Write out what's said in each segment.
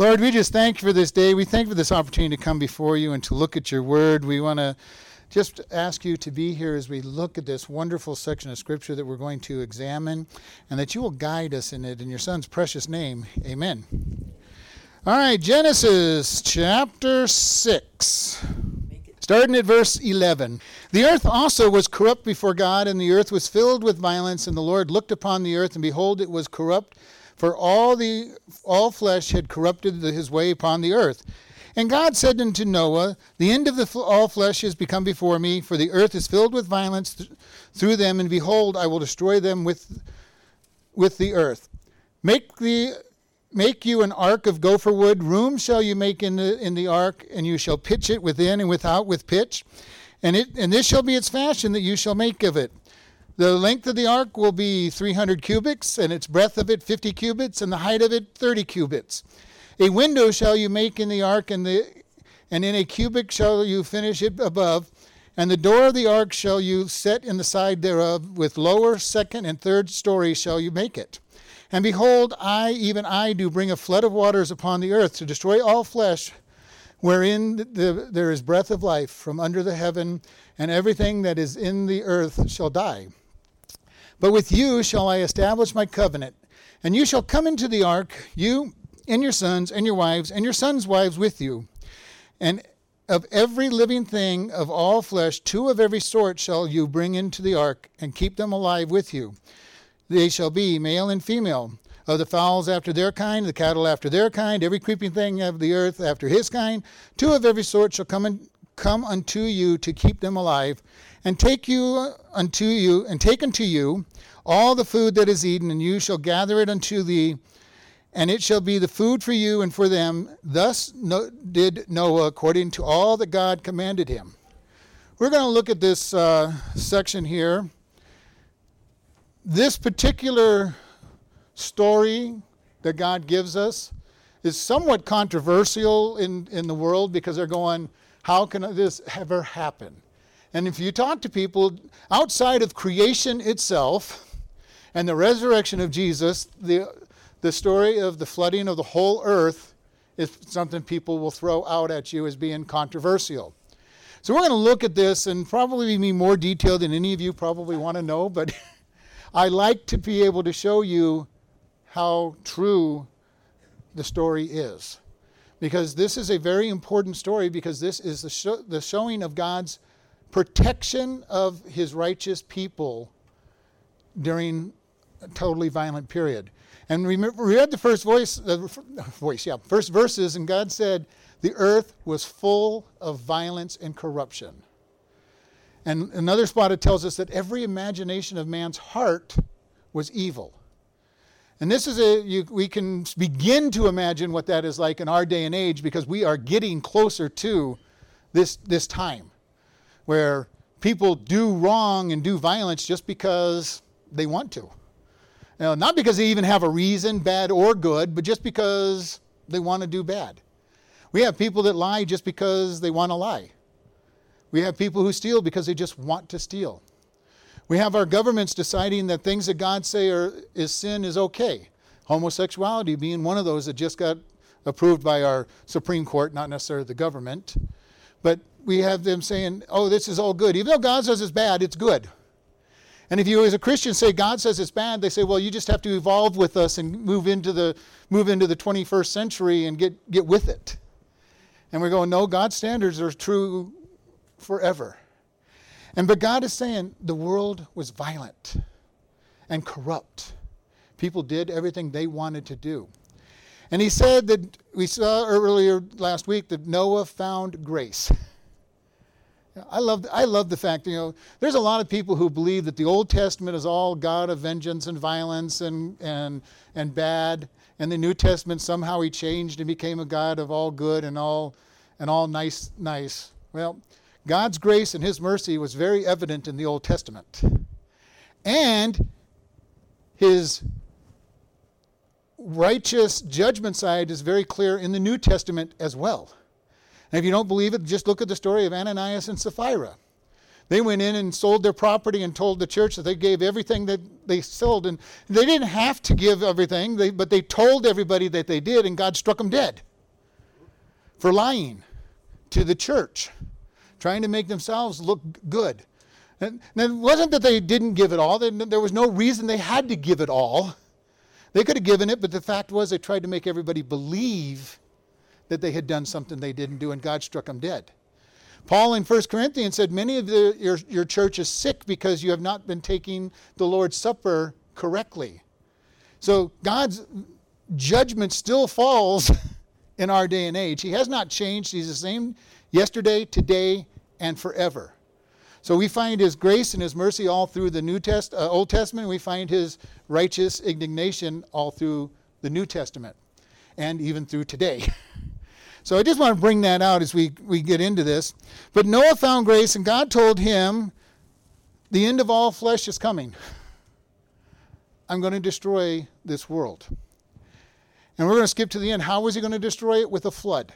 Lord, we just thank you for this day. We thank you for this opportunity to come before you and to look at your word. We want to just ask you to be here as we look at this wonderful section of Scripture that we're going to examine, and that you will guide us in it. In your Son's precious name, amen. All right, Genesis chapter 6, starting at verse 11. The earth also was corrupt before God, and the earth was filled with violence, and the Lord looked upon the earth, and behold, it was corrupt, for all flesh had corrupted his way upon the earth. And God said unto Noah, the end of all flesh is become before me, for the earth is filled with violence through them, and behold, I will destroy them with the earth. Make you an ark of gopher wood. Room shall you make in the ark, and you shall pitch it within and without with pitch. And this shall be its fashion that you shall make of it. The length of the ark will be 300 cubits, and its breadth of it 50 cubits, and the height of it 30 cubits. A window shall you make in the ark, and in a cubit shall you finish it above, and the door of the ark shall you set in the side thereof, with lower, second, and third story shall you make it. And behold, I, even I, do bring a flood of waters upon the earth to destroy all flesh, wherein there is breath of life from under the heaven, and everything that is in the earth shall die. But with you shall I establish my covenant, and you shall come into the ark, you and your sons, and your wives, and your sons' wives with you. And of every living thing of all flesh, two of every sort shall you bring into the ark, and keep them alive with you. They shall be male and female, of the fowls after their kind, the cattle after their kind, every creeping thing of the earth after his kind. Two of every sort shall come unto you to keep them alive, and take unto you all the food that is eaten, and you shall gather it unto thee, and it shall be the food for you and for them. Thus did Noah according to all that God commanded him. We're going to look at this section here. This particular story that God gives us is somewhat controversial in the world, because they're going, how can this ever happen? And if you talk to people outside of creation itself and the resurrection of Jesus, the story of the flooding of the whole earth is something people will throw out at you as being controversial. So we're going to look at this, and probably be more detailed than any of you probably want to know, but I like to be able to show you how true the story is. Because this is a very important story, because this is the showing of God's protection of his righteous people during a totally violent period. And remember, we read the first verses, and God said, the earth was full of violence and corruption. And another spot, it tells us that every imagination of man's heart was evil. And this is we can begin to imagine what that is like in our day and age, because we are getting closer to this time where people do wrong and do violence just because they want to. Now, not because they even have a reason, bad or good, but just because they want to do bad. We have people that lie just because they want to lie. We have people who steal because they just want to steal. We have our governments deciding that things that God say is sin is okay. Homosexuality being one of those that just got approved by our Supreme Court, not necessarily the government. But we have them saying, oh, this is all good. Even though God says it's bad, it's good. And if you as a Christian say God says it's bad, they say, well, you just have to evolve with us and move into the 21st century and get with it. And we're going, no, God's standards are true forever. But God is saying the world was violent and corrupt. People did everything they wanted to do. And he said that we saw earlier last week that Noah found grace. I love the fact, there's a lot of people who believe that the Old Testament is all God of vengeance and violence and bad, and the New Testament somehow he changed and became a God of all good and all nice. Well, God's grace and his mercy was very evident in the Old Testament. And his righteous judgment side is very clear in the New Testament as well. And if you don't believe it, just look at the story of Ananias and Sapphira. They went in and sold their property and told the church that they gave everything that they sold. And they didn't have to give everything, but they told everybody that they did, and God struck them dead. for lying to the church, trying to make themselves look good. And it wasn't that they didn't give it all. There was no reason they had to give it all. They could have given it, but the fact was they tried to make everybody believe that they had done something they didn't do, and God struck them dead. Paul in 1 Corinthians said, many of your church is sick because you have not been taking the Lord's Supper correctly. So God's judgment still falls in our day and age. He has not changed. He's the same yesterday, today, and forever. So we find his grace and his mercy all through the Old Testament. We find his righteous indignation all through the New Testament and even through today. So I just want to bring that out as we get into this. But Noah found grace, and God told him, the end of all flesh is coming. I'm going to destroy this world. And we're going to skip to the end. How was he going to destroy it? With a flood.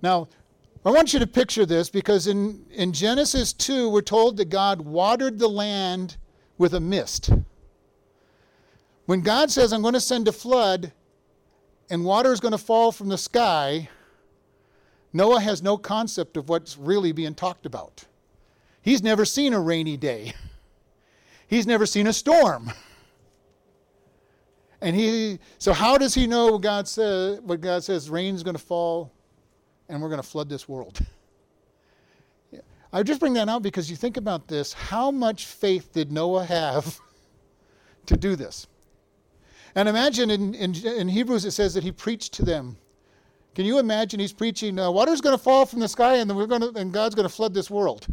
Now, I want you to picture this, because in Genesis 2, we're told that God watered the land with a mist. When God says, I'm going to send a flood, and water is going to fall from the sky, Noah has no concept of what's really being talked about. He's never seen a rainy day. He's never seen a storm. And so how does he know what God says rain's going to fall and we're going to flood this world? I just bring that out because you think about this. How much faith did Noah have to do this? And imagine in Hebrews it says that he preached to them. Can you imagine he's preaching, water's going to fall from the sky and then and God's going to flood this world?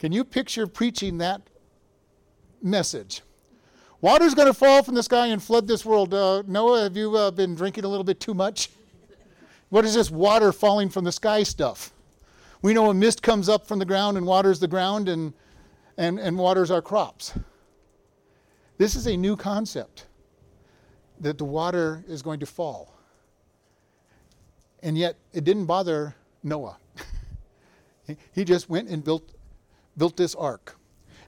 Can you picture preaching that message? Water's going to fall from the sky and flood this world. Noah, have you been drinking a little bit too much? What is this water falling from the sky stuff? We know a mist comes up from the ground and waters the ground and waters our crops. This is a new concept, that the water is going to fall. And yet, it didn't bother Noah. He just went and built this ark.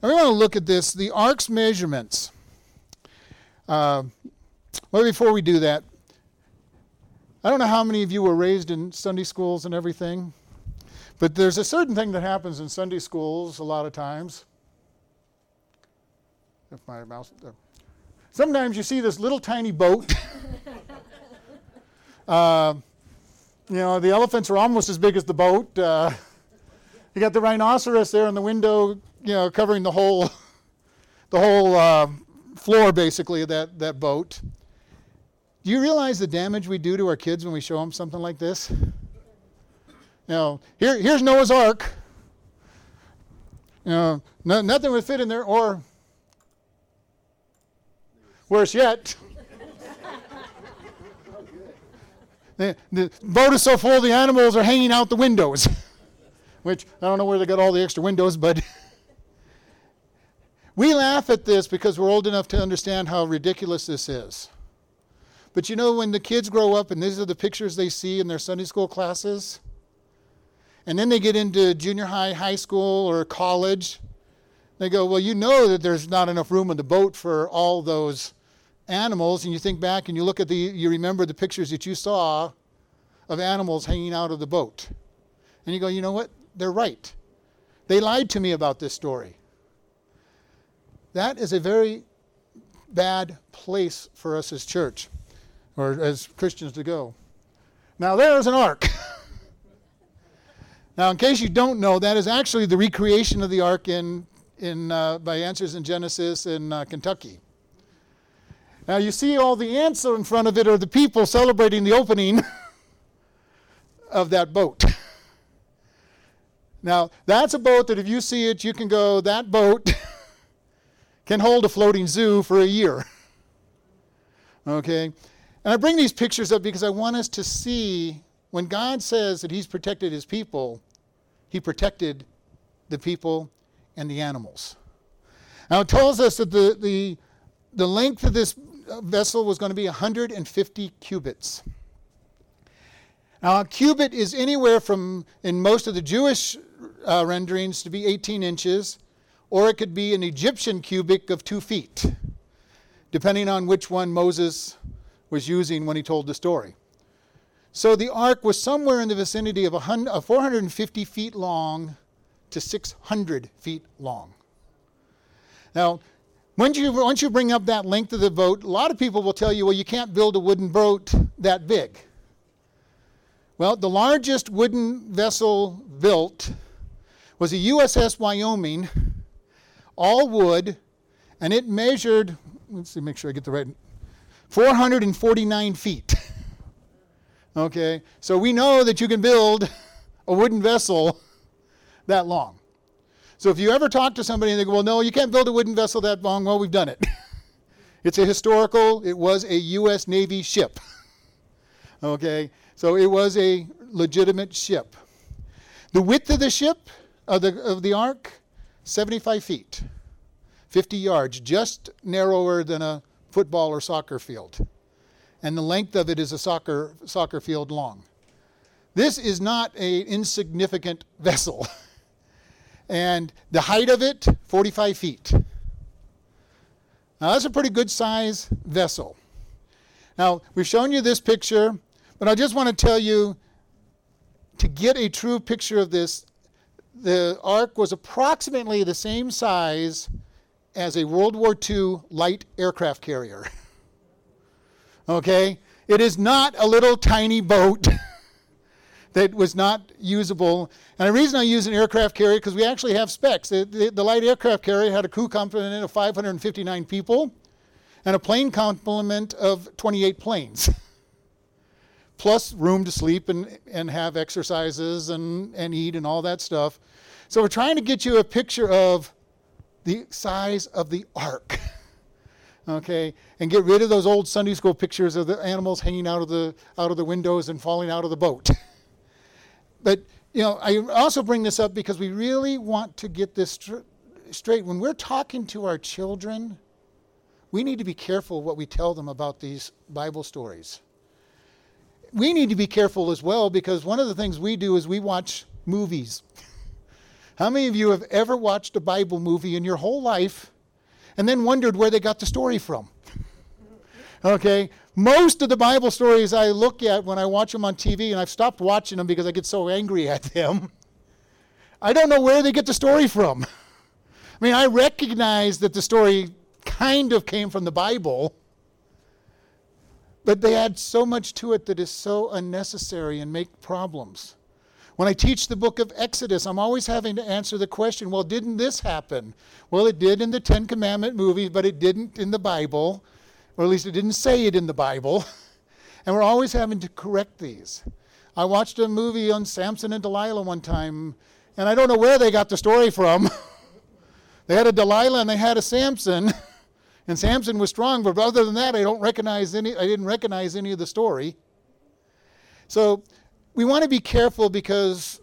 And we want to look at this, the ark's measurements. Well, before we do that, I don't know how many of you were raised in Sunday schools and everything, but there's a certain thing that happens in Sunday schools a lot of times. If my mouse, sometimes you see this little tiny boat. The elephants are almost as big as the boat. You got the rhinoceros there in the window, covering the whole floor basically of that boat. Do you realize the damage we do to our kids when we show them something like this? Now, here's Noah's Ark. Nothing would fit in there, or worse yet, the boat is so full the animals are hanging out the windows, which I don't know where they got all the extra windows, but we laugh at this because we're old enough to understand how ridiculous this is. But when the kids grow up and these are the pictures they see in their Sunday school classes, and then they get into junior high, high school, or college, they go, well, that there's not enough room in the boat for all those animals, and you think back and you look at you remember the pictures that you saw of animals hanging out of the boat, and you go, you know what, they're right, they lied to me about this story. That is a very bad place for us as church or as Christians to go. Now there's an ark. Now, in case you don't know, that is actually the recreation of the ark in by Answers in Genesis in Kentucky. Now you see all the ants in front of it are the people celebrating the opening of that boat. Now that's a boat that if you see it, you can go, that boat can hold a floating zoo for a year. Okay? And I bring these pictures up because I want us to see when God says that he's protected his people, he protected the people and the animals. Now it tells us that the length of this vessel was going to be 150 cubits. Now, a cubit is anywhere from, in most of the Jewish renderings, to be 18 inches, or it could be an Egyptian cubic of 2 feet, depending on which one Moses was using when he told the story. So the ark was somewhere in the vicinity of 450 feet long to 600 feet long. Now, once you bring up that length of the boat, a lot of people will tell you, well, you can't build a wooden boat that big. Well, the largest wooden vessel built was a USS Wyoming, all wood, and it measured, let's see, make sure I get the right, 449 feet. Okay, so we know that you can build a wooden vessel that long. So if you ever talk to somebody and they go, well, no, you can't build a wooden vessel that long, well, we've done it. It was a U.S. Navy ship. Okay, so it was a legitimate ship. The width of the ship, of the ark, 75 feet, 50 yards, just narrower than a football or soccer field. And the length of it is a soccer field long. This is not an insignificant vessel. And the height of it, 45 feet. Now that's a pretty good size vessel. Now we've shown you this picture, but I just want to tell you, to get a true picture of this, the ark was approximately the same size as a World War II light aircraft carrier. Okay? It is not a little tiny boat that was not usable. And the reason I use an aircraft carrier, because we actually have specs. The light aircraft carrier had a crew complement of 559 people and a plane complement of 28 planes, plus room to sleep and have exercises and eat and all that stuff. So we're trying to get you a picture of the size of the ark. Okay, and get rid of those old Sunday school pictures of the animals hanging out of the windows and falling out of the boat. But, you know, I also bring this up because we really want to get this straight. When we're talking to our children, we need to be careful what we tell them about these Bible stories. We need to be careful as well, because one of the things we do is we watch movies. How many of you have ever watched a Bible movie in your whole life and then wondered where they got the story from? Okay, most of the Bible stories I look at when I watch them on TV, and I've stopped watching them because I get so angry at them, I don't know where they get the story from. I mean, I recognize that the story kind of came from the Bible, but they add so much to it that is so unnecessary and make problems. When I teach the book of Exodus, I'm always having to answer the question, well, didn't this happen? Well, it did in the Ten Commandment movie, but it didn't in the Bible. Or at least it didn't say it in the Bible. And we're always having to correct these. I watched a movie on Samson and Delilah one time, and I don't know where they got the story from. They had a Delilah and they had a Samson, and Samson was strong, but other than that, I didn't recognize any of the story. So we want to be careful, because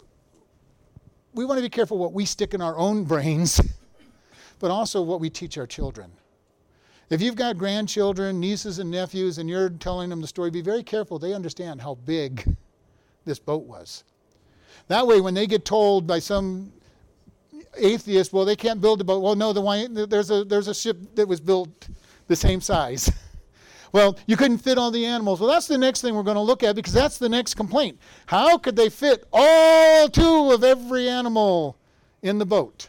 we want to be careful what we stick in our own brains, but also what we teach our children. If you've got grandchildren, nieces and nephews, and you're telling them the story, be very careful they understand how big this boat was. That way, when they get told by some atheist, well, they can't build a boat. Well, no, there's a ship that was built the same size. Well, you couldn't fit all the animals. Well, that's the next thing we're going to look at, because that's the next complaint. How could they fit all 2 of every animal in the boat?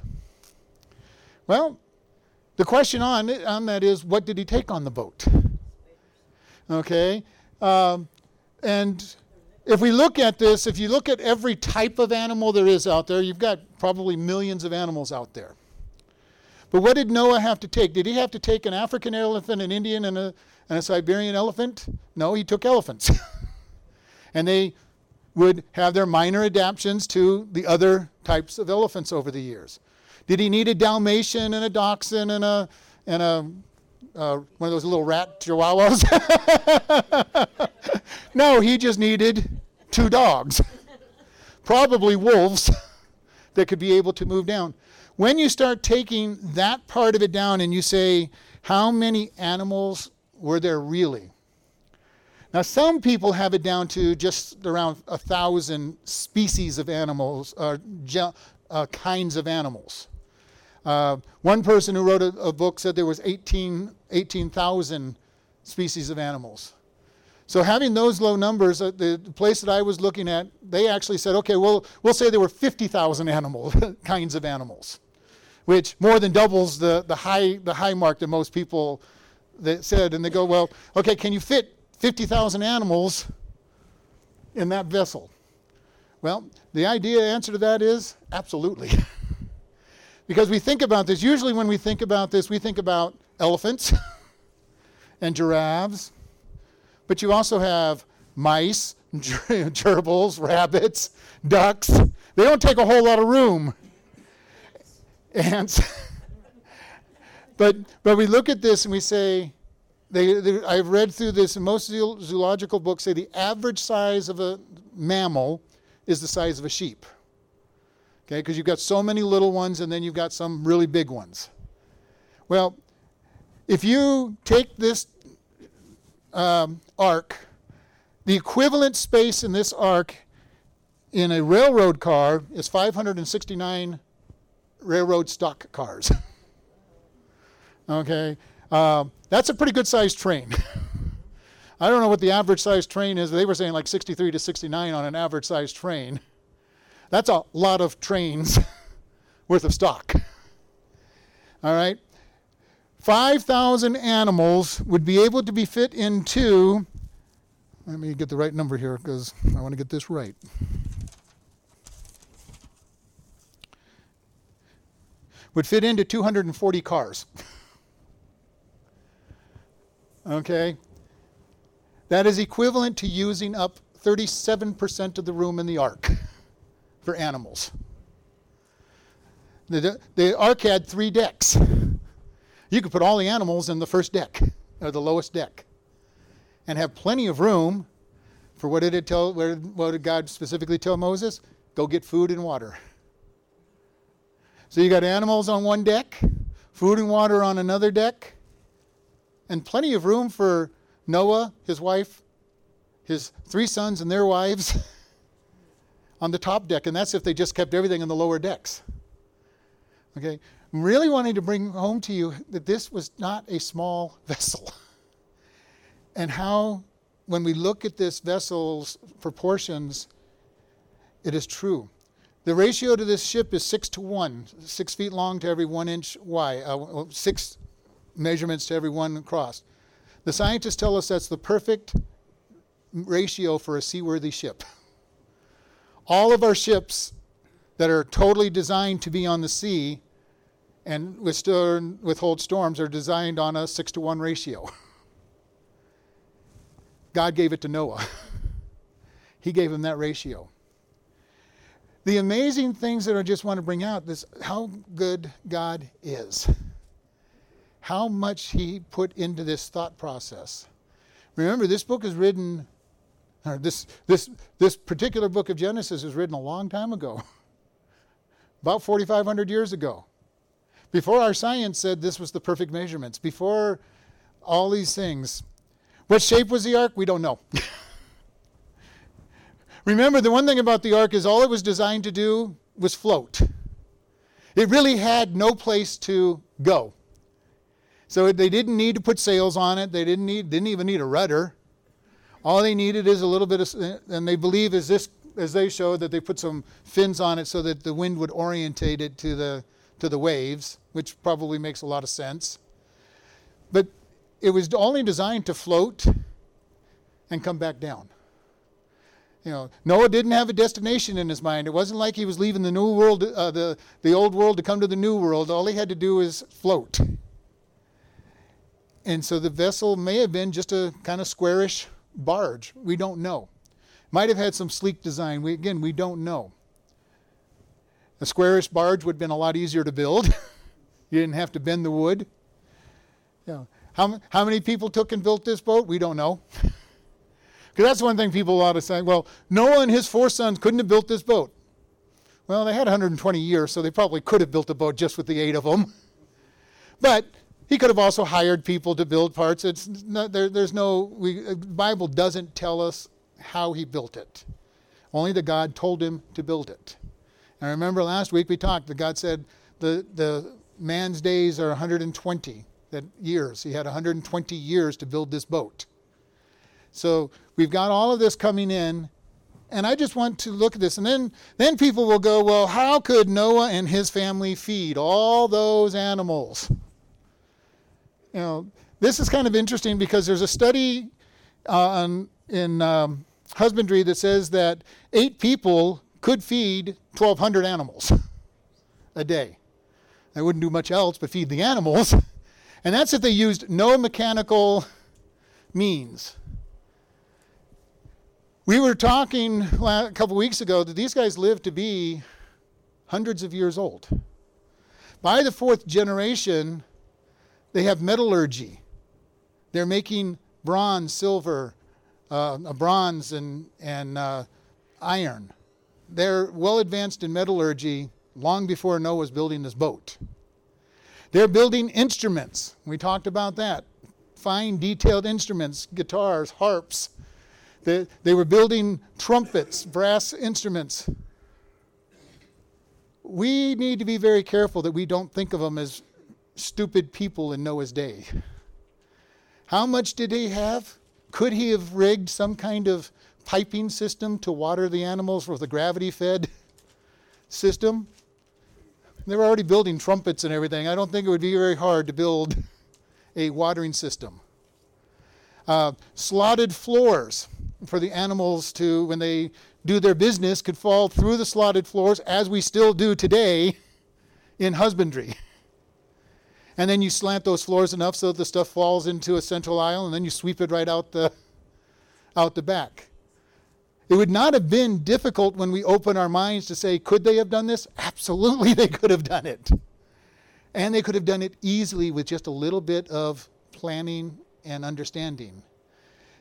Well, the question on that is, what did he take on the boat? Okay, and if we look at this, if you look at every type of animal there is out there, you've got probably millions of animals out there. But what did Noah have to take? Did he have to take an African elephant, an Indian, and a Siberian elephant? No, he took elephants. And they would have their minor adaptations to the other types of elephants over the years. Did he need a Dalmatian and a Dachshund and one of those little rat chihuahuas? No, he just needed 2 dogs, probably wolves, that could be able to move down. When you start taking that part of it down and you say, how many animals were there really? Now, some people have it down to just around 1,000 species of animals, or kinds of animals. One person who wrote a book said there was 18,000 species of animals. So having those low numbers, the place that I was looking at, they actually said, okay, well, we'll say there were 50,000 kinds of animals, which more than doubles the high mark that most people that said. And they go, well, okay, can you fit 50,000 animals in that vessel? Well, the answer to that is absolutely. Because we think about this, usually when we think about this, we think about elephants and giraffes, but you also have mice, gerbils, rabbits, ducks. They don't take a whole lot of room. Ants. But we look at this and we say, I've read through this, and most zoological books say the average size of a mammal is the size of a sheep. Okay, because you've got so many little ones and then you've got some really big ones. Well, if you take this ark, the equivalent space in this ark in a railroad car is 569 railroad stock cars. Okay, that's a pretty good sized train. I don't know what the average sized train is. They were saying like 63 to 69 on an average sized train. That's a lot of trains worth of stock. All right. 5,000 animals would be able to be fit into, let me get the right number here because I want to get this right. Would fit into 240 cars. Okay. That is equivalent to using up 37% of the room in the ark. For animals. The ark had 3 decks. You could put all the animals in the first deck, or the lowest deck, and have plenty of room for what did God specifically tell Moses? Go get food and water. So you got animals on one deck, food and water on another deck, and plenty of room for Noah, his wife, his 3 sons and their wives, on the top deck, and that's if they just kept everything in the lower decks. Okay, I'm really wanting to bring home to you that this was not a small vessel. And how, when we look at this vessel's proportions, it is true. The ratio to this ship is 6 to 1, 6 feet long to every 1 inch wide, 6 measurements to every 1 across. The scientists tell us that's the perfect ratio for a seaworthy ship. All of our ships that are totally designed to be on the sea and withhold storms are designed on a 6 to 1 ratio. God gave it to Noah. He gave him that ratio. The amazing things that I just want to bring out is how good God is. How much He put into this thought process. Remember, this book is written... This particular book of Genesis was written a long time ago, about 4,500 years ago, before our science said this was the perfect measurements, before all these things. What shape was the ark? We don't know. Remember, the one thing about the ark is all it was designed to do was float. It really had no place to go. So they didn't need to put sails on it. They didn't even need a rudder. All they needed is a little bit of, and they believe is this, as they showed, that they put some fins on it so that the wind would orientate it to the waves, which probably makes a lot of sense. But it was only designed to float and come back down. You know, Noah didn't have a destination in his mind. It wasn't like he was leaving the new world, the old world to come to the new world. All he had to do was float. And so the vessel may have been just a kind of squarish barge. We don't know. Might have had some sleek design. We don't know. A squarish barge would have been a lot easier to build. You didn't have to bend the wood. You know, how many people took and built this boat? We don't know. Because that's one thing people ought to say, well, Noah and his 4 sons couldn't have built this boat. Well, they had 120 years, so they probably could have built a boat just with the 8 of them. But He could have also hired people to build parts. The Bible doesn't tell us how he built it. Only that God told him to build it. And I remember last week we talked that God said the man's days are 120 years. He had 120 years to build this boat. So we've got all of this coming in, and I just want to look at this. And then people will go, well, how could Noah and his family feed all those animals? You know, this is kind of interesting because there's a study in husbandry that says that 8 people could feed 1,200 animals a day. They wouldn't do much else but feed the animals. And that's if they used no mechanical means. We were talking a couple weeks ago that these guys lived to be hundreds of years old. By the 4th generation, they have metallurgy. They're making bronze, silver, bronze and iron. They're well advanced in metallurgy long before Noah was building his boat. They're building instruments. We talked about that. Fine, detailed instruments, guitars, harps. They were building trumpets, brass instruments. We need to be very careful that we don't think of them as stupid people in Noah's day. How much did he have? Could he have rigged some kind of piping system to water the animals with a gravity-fed system? They were already building trumpets and everything. I don't think it would be very hard to build a watering system. Slotted floors for the animals to, when they do their business, could fall through the slotted floors, as we still do today in husbandry. And then you slant those floors enough so that the stuff falls into a central aisle, and then you sweep it right out the back. It would not have been difficult when we open our minds to say, could they have done this? Absolutely, they could have done it. And they could have done it easily with just a little bit of planning and understanding.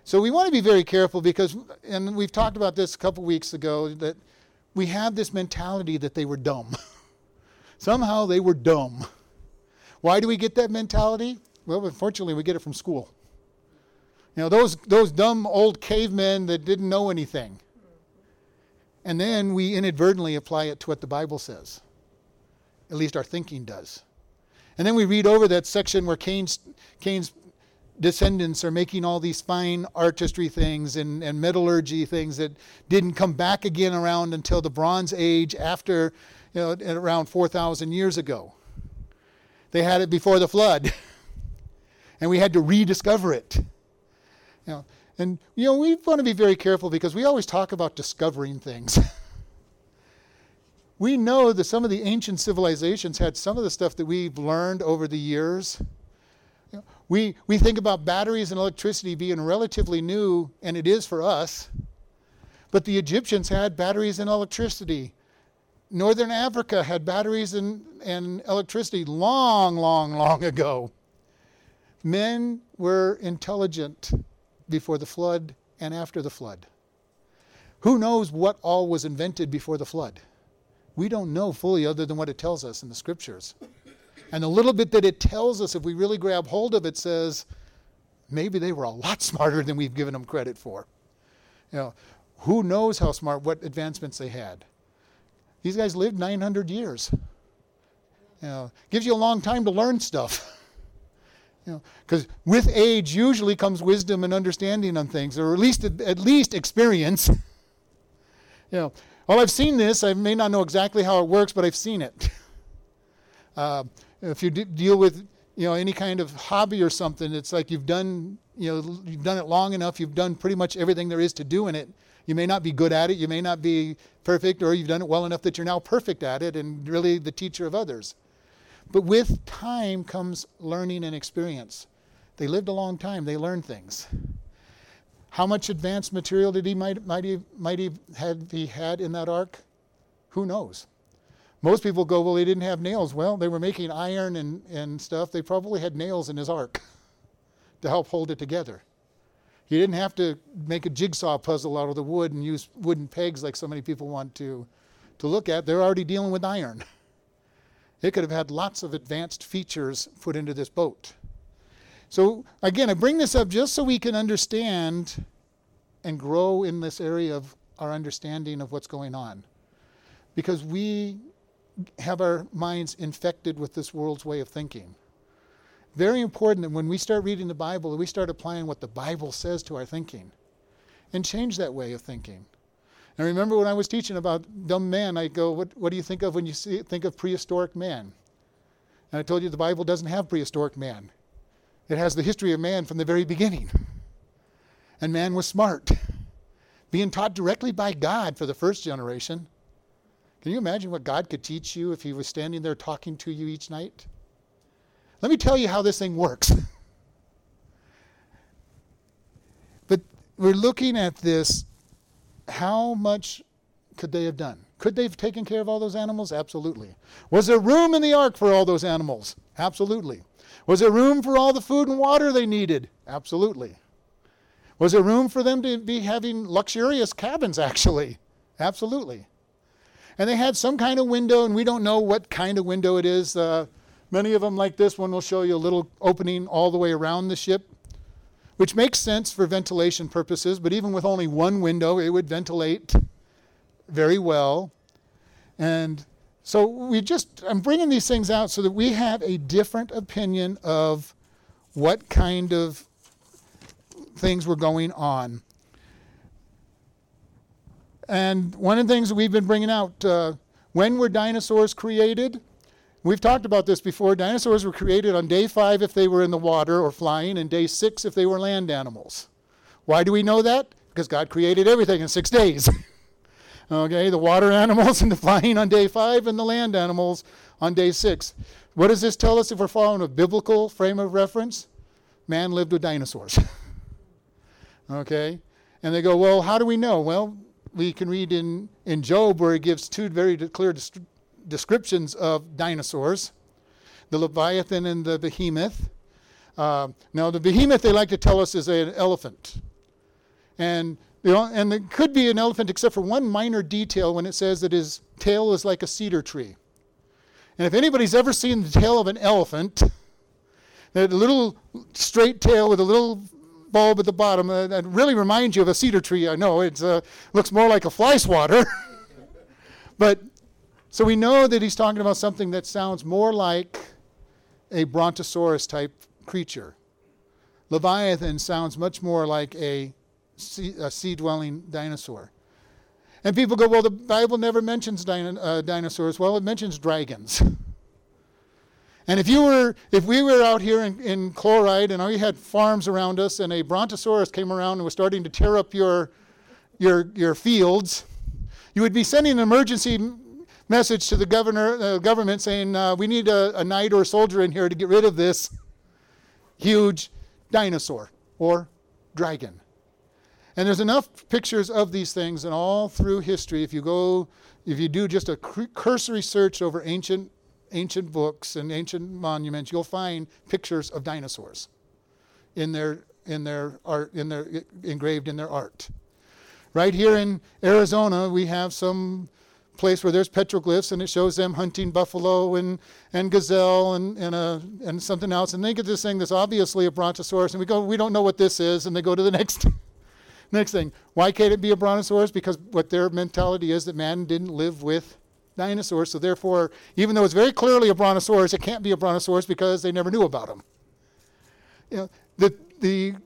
So we want to be very careful because, and we've talked about this a couple weeks ago, that we have this mentality that they were dumb. Somehow they were dumb. Why do we get that mentality? Well, unfortunately, we get it from school. You know, those dumb old cavemen that didn't know anything. And then we inadvertently apply it to what the Bible says. At least our thinking does. And then we read over that section where Cain's descendants are making all these fine artistry things and metallurgy things that didn't come back again around until the Bronze Age after, you know, around 4,000 years ago. They had it before the flood. And we had to rediscover it. You know, and you know, we want to be very careful because we always talk about discovering things. We know that some of the ancient civilizations had some of the stuff that we've learned over the years. You know, we think about batteries and electricity being relatively new, and it is for us. But the Egyptians had batteries and electricity. Northern Africa had batteries and electricity long ago. Men were intelligent before the flood and after the flood. Who knows what all was invented before the flood? We don't know fully other than what it tells us in the scriptures. And the little bit that it tells us, if we really grab hold of it, says maybe they were a lot smarter than we've given them credit for. You know, who knows how smart, what advancements they had. These guys lived 900 years. You know, gives you a long time to learn stuff. You know, because with age usually comes wisdom and understanding on things, or at least experience. You know, well, I've seen this. I may not know exactly how it works, but I've seen it. If you deal with, you know, any kind of hobby or something, it's like you've done it long enough. You've done pretty much everything there is to do in it. You may not be good at it. You may not be perfect, or you've done it well enough that you're now perfect at it, and really the teacher of others. But with time comes learning and experience. They lived a long time. They learned things. How much advanced material did he might have had in that ark? Who knows? Most people go, well, they didn't have nails. Well, they were making iron and stuff. They probably had nails in his ark to help hold it together. He didn't have to make a jigsaw puzzle out of the wood and use wooden pegs like so many people want to look at. They're already dealing with iron. It could have had lots of advanced features put into this boat. So again, I bring this up just so we can understand and grow in this area of our understanding of what's going on. Because we have our minds infected with this world's way of thinking. Very important that when we start reading the Bible, we start applying what the Bible says to our thinking. and change that way of thinking. And I remember when I was teaching about dumb man, I go, what do you think of when you think of prehistoric man? And I told you the Bible doesn't have prehistoric man. It has the history of man from the very beginning. And man was smart, being taught directly by God for the first generation. Can you imagine what God could teach you if he was standing there talking to you each night? Let me tell you how this thing works. But we're looking at this, how much could they have done? Could they have taken care of all those animals? Absolutely. Was there room in the ark for all those animals? Absolutely. Was there room for all the food and water they needed? Absolutely. Was there room for them to be having luxurious cabins, actually? Absolutely. And they had some kind of window, and we don't know what kind of window it is. Many of them, like this one, will show you a little opening all the way around the ship, which makes sense for ventilation purposes, but even with only one window, it would ventilate very well. And so I'm bringing these things out so that we have a different opinion of what kind of things were going on. And one of the things that we've been bringing out, when were dinosaurs created? We've talked about this before. Dinosaurs were created on day 5 if they were in the water or flying, and day 6 if they were land animals. Why do we know that? Because God created everything in 6 days. Okay, the water animals and the flying on day 5 and the land animals on day 6. What does this tell us if we're following a biblical frame of reference? Man lived with dinosaurs. Okay, and they go, well, how do we know? Well, we can read in Job where it gives two very clear descriptions of dinosaurs, the Leviathan and the behemoth. Now, the behemoth they like to tell us is an elephant. And it could be an elephant except for one minor detail when it says that his tail is like a cedar tree. And if anybody's ever seen the tail of an elephant, that little straight tail with a little bulb at the bottom, that really reminds you of a cedar tree. I know, it looks more like a fly swatter. But so we know that he's talking about something that sounds more like a brontosaurus-type creature. Leviathan sounds much more like a sea-dwelling dinosaur. And people go, well, the Bible never mentions dinosaurs. Well, it mentions dragons. And if we were out here in Chloride and we had farms around us and a brontosaurus came around and was starting to tear up your fields, you would be sending an emergency message to the government saying, we need a knight or a soldier in here to get rid of this huge dinosaur or dragon. And there's enough pictures of these things and all through history. If you do just a cursory search over ancient books and ancient monuments, you'll find pictures of dinosaurs engraved in their art. Right here in Arizona, we have some place where there's petroglyphs, and it shows them hunting buffalo and gazelle and something else. And they get this thing that's obviously a brontosaurus, and we go, we don't know what this is, and they go to the next thing. Why can't it be a brontosaurus? Because what their mentality is that man didn't live with dinosaurs, so therefore, even though it's very clearly a brontosaurus, it can't be a brontosaurus because they never knew about them. You know, the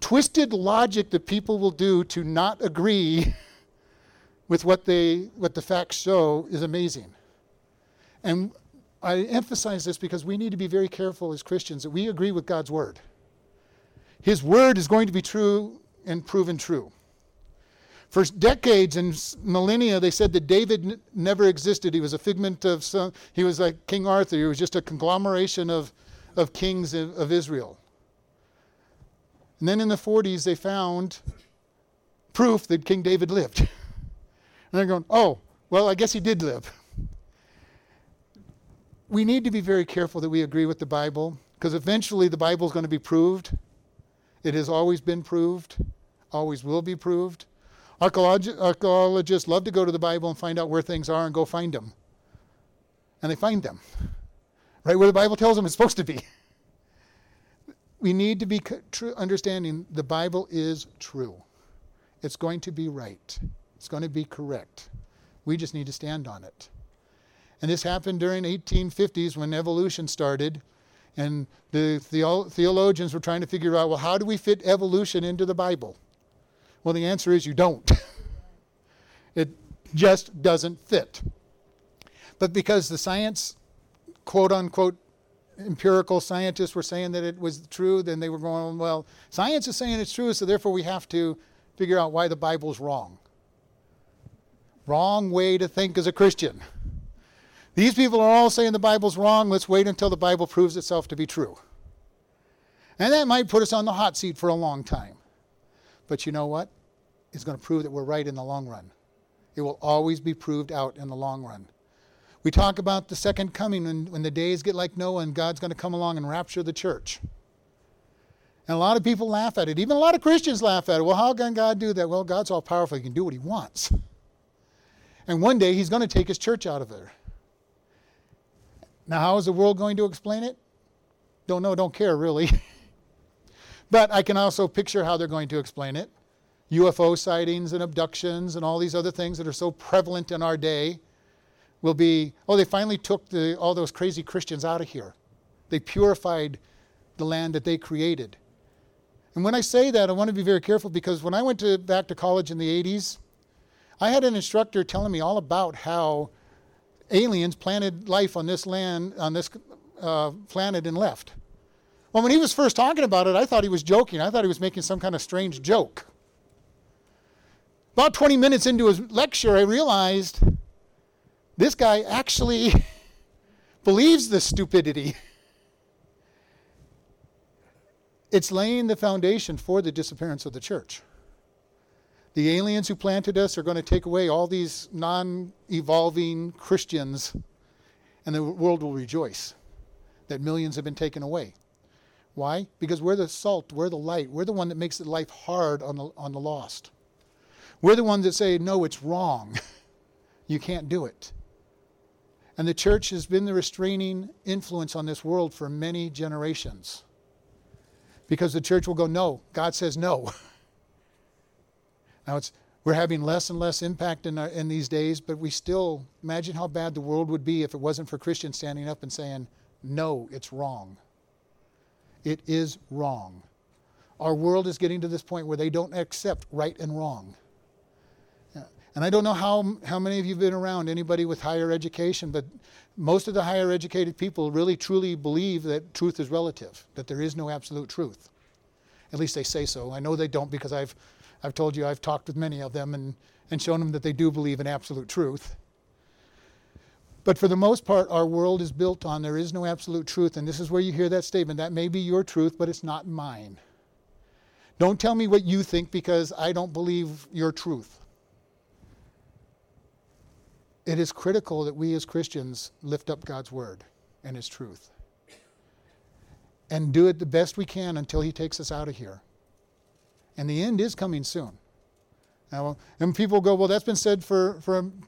twisted logic that people will do to not agree with what the facts show is amazing. And I emphasize this because we need to be very careful as Christians that we agree with God's word. His word is going to be true and proven true. For decades and millennia, they said that David never existed. He was a figment of some. He was like King Arthur. He was just a conglomeration of kings of Israel. And then in the 40s, they found proof that King David lived. And they're going, oh, well, I guess he did live. We need to be very careful that we agree with the Bible, because eventually the Bible is going to be proved. It has always been proved, always will be proved. Archaeologists love to go to the Bible and find out where things are and go find them. And they find them right where the Bible tells them it's supposed to be. We need to be understanding the Bible is true. It's going to be right. It's going to be correct. We just need to stand on it. And this happened during the 1850s when evolution started. And the theologians were trying to figure out, well, how do we fit evolution into the Bible? Well, the answer is you don't. It just doesn't fit. But because the science, quote unquote, empirical scientists were saying that it was true, then they were going, well, science is saying it's true, so therefore we have to figure out why the Bible's wrong. Wrong way to think as a Christian. These people are all saying the Bible's wrong. Let's wait until the Bible proves itself to be true. And that might put us on the hot seat for a long time. But you know what? It's going to prove that we're right in the long run. It will always be proved out in the long run. We talk about the second coming when the days get like Noah and God's going to come along and rapture the church. And a lot of people laugh at it. Even a lot of Christians laugh at it. Well, how can God do that? Well, God's all powerful. He can do what he wants. And one day he's going to take his church out of there. Now, how is the world going to explain it? Don't know, don't care, really. But I can also picture how they're going to explain it. UFO sightings and abductions and all these other things that are so prevalent in our day will be, oh, they finally took all those crazy Christians out of here. They purified the land that they created. And when I say that, I want to be very careful, because when I went back to college in the 80s, I had an instructor telling me all about how aliens planted life on this land, on this planet, and left. Well, when he was first talking about it, I thought he was joking. I thought he was making some kind of strange joke. About 20 minutes into his lecture, I realized this guy actually believes this stupidity. It's laying the foundation for the disappearance of the church. The aliens who planted us are going to take away all these non-evolving Christians, and the world will rejoice that millions have been taken away. Why? Because we're the salt, we're the light, we're the one that makes the life hard on the lost. We're the ones that say, no, it's wrong. You can't do it. And the church has been the restraining influence on this world for many generations. Because the church will go, no, God says no. Now, we're having less and less impact in these days, but we still, imagine how bad the world would be if it wasn't for Christians standing up and saying, no, it's wrong. It is wrong. Our world is getting to this point where they don't accept right and wrong. And I don't know how many of you have been around anybody with higher education, but most of the higher educated people really truly believe that truth is relative, that there is no absolute truth. At least they say so. I know they don't, because I've told you I've talked with many of them and shown them that they do believe in absolute truth. But for the most part, our world is built on there is no absolute truth. And this is where you hear that statement, that may be your truth, but it's not mine. Don't tell me what you think, because I don't believe your truth. It is critical that we as Christians lift up God's word and his truth and do it the best we can until he takes us out of here. And the end is coming soon. Now, and people go, well, that's been said for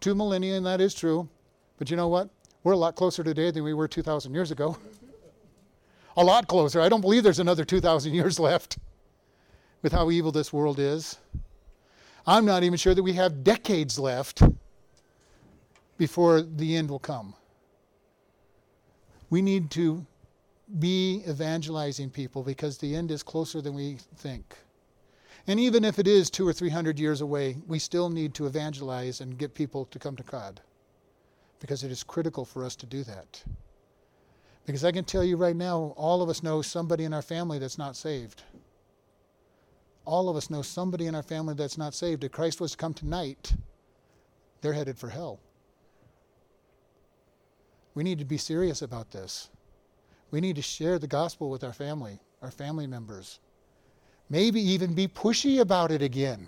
2 millennia, and that is true. But you know what? We're a lot closer today than we were 2,000 years ago. A lot closer. I don't believe there's another 2,000 years left with how evil this world is. I'm not even sure that we have decades left before the end will come. We need to be evangelizing people, because the end is closer than we think. And even if it is 200 or 300 years away, we still need to evangelize and get people to come to God, because it is critical for us to do that. Because I can tell you right now, all of us know somebody in our family that's not saved. All of us know somebody in our family that's not saved. If Christ was to come tonight, they're headed for hell. We need to be serious about this. We need to share the gospel with our family members. Maybe even be pushy about it again.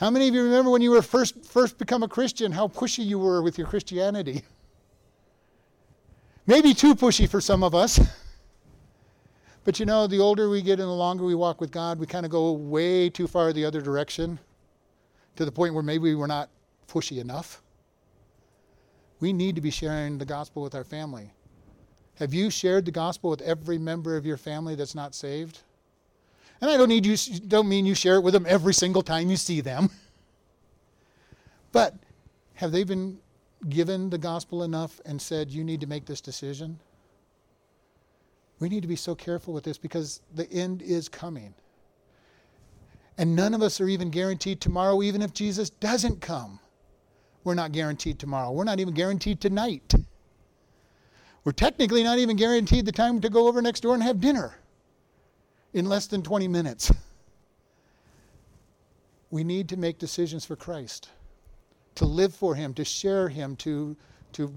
How many of you remember when you were first become a Christian, how pushy you were with your Christianity? Maybe too pushy for some of us. But you know, the older we get and the longer we walk with God, we kind of go way too far the other direction, to the point where maybe we're not pushy enough. We need to be sharing the gospel with our family. Have you shared the gospel with every member of your family that's not saved? And I don't mean you share it with them every single time you see them. But have they been given the gospel enough and said, you need to make this decision? We need to be so careful with this, because the end is coming. And none of us are even guaranteed tomorrow, even if Jesus doesn't come. We're not guaranteed tomorrow. We're not even guaranteed tonight. We're technically not even guaranteed the time to go over next door and have dinner in less than 20 minutes. We need to make decisions for Christ, to live for Him, to share Him, to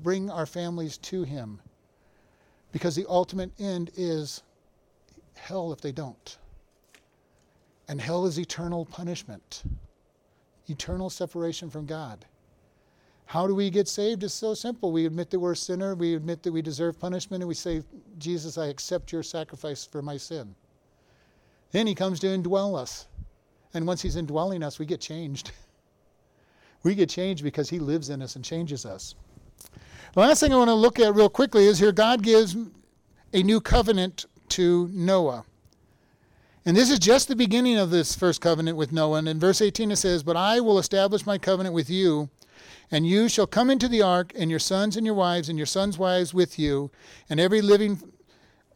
bring our families to Him. Because the ultimate end is hell if they don't. And hell is eternal punishment, eternal separation from God. How do we get saved? It's so simple. We admit that we're a sinner, we admit that we deserve punishment, and we say, Jesus, I accept your sacrifice for my sin. Then He comes to indwell us. And once He's indwelling us, we get changed. We get changed because He lives in us and changes us. The last thing I want to look at real quickly is here God gives a new covenant to Noah. And this is just the beginning of this first covenant with Noah. And in verse 18 it says, "But I will establish my covenant with you, and you shall come into the ark, and your sons and your sons' wives with you, and every living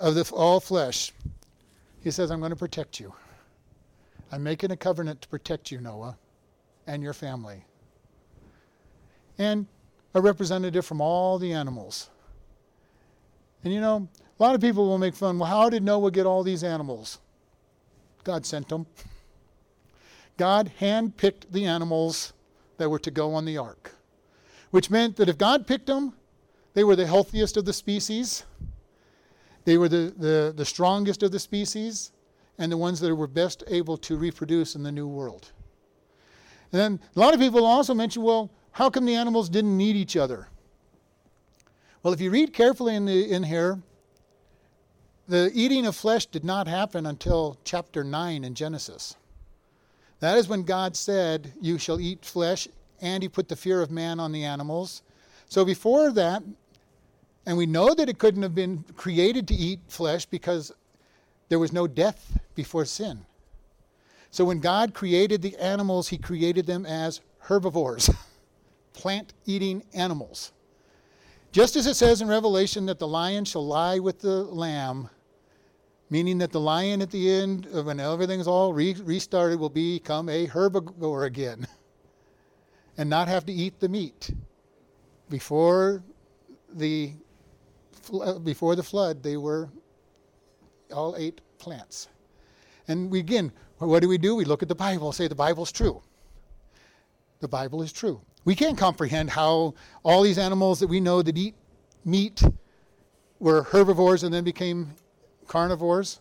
of all flesh." He says, I'm going to protect you. I'm making a covenant to protect you, Noah, and your family. And a representative from all the animals. And you know, a lot of people will make fun, well, how did Noah get all these animals? God sent them. God handpicked the animals that were to go on the ark, which meant that if God picked them, they were the healthiest of the species, they were the strongest of the species, and the ones that were best able to reproduce in the new world. And then a lot of people also mention, well, how come the animals didn't need each other? Well, if you read carefully in here, the eating of flesh did not happen until chapter 9 in Genesis. That is when God said, you shall eat flesh, and He put the fear of man on the animals. So before that, and we know that it couldn't have been created to eat flesh because there was no death before sin. So when God created the animals, He created them as herbivores, plant-eating animals. Just as it says in Revelation that the lion shall lie with the lamb, meaning that the lion at the end, when everything's all restarted, will become a herbivore again and not have to eat the meat. Before the flood, they were all ate plants. And we, again, what do? We look at the Bible and say the Bible's true. The Bible is true. We can't comprehend how all these animals that we know that eat meat were herbivores and then became carnivores.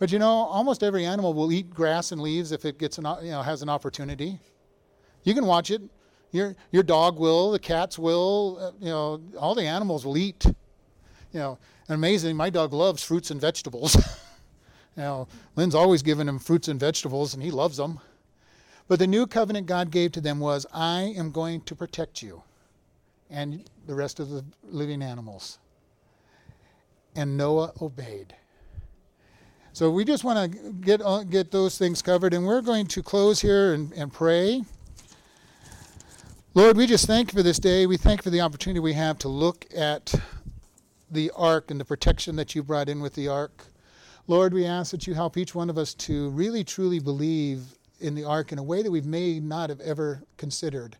But you know, almost every animal will eat grass and leaves if it gets has an opportunity. You can watch it. Your dog will, the cats will, all the animals will eat. And amazing, my dog loves fruits and vegetables. Lynn's always giving him fruits and vegetables, and he loves them. But the new covenant God gave to them was, I am going to protect you and the rest of the living animals. And Noah obeyed. So we just want to get those things covered, and we're going to close here and pray. Lord, we just thank you for this day. We thank you for the opportunity we have to look at the ark and the protection that you brought in with the ark. Lord, we ask that you help each one of us to really, truly believe in the ark in a way that we may not have ever considered.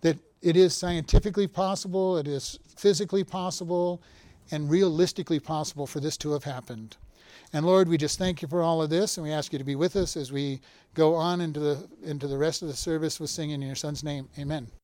That it is scientifically possible, it is physically possible, and realistically possible for this to have happened. And Lord, we just thank you for all of this, and we ask you to be with us as we go on into the rest of the service with singing in your Son's name. Amen.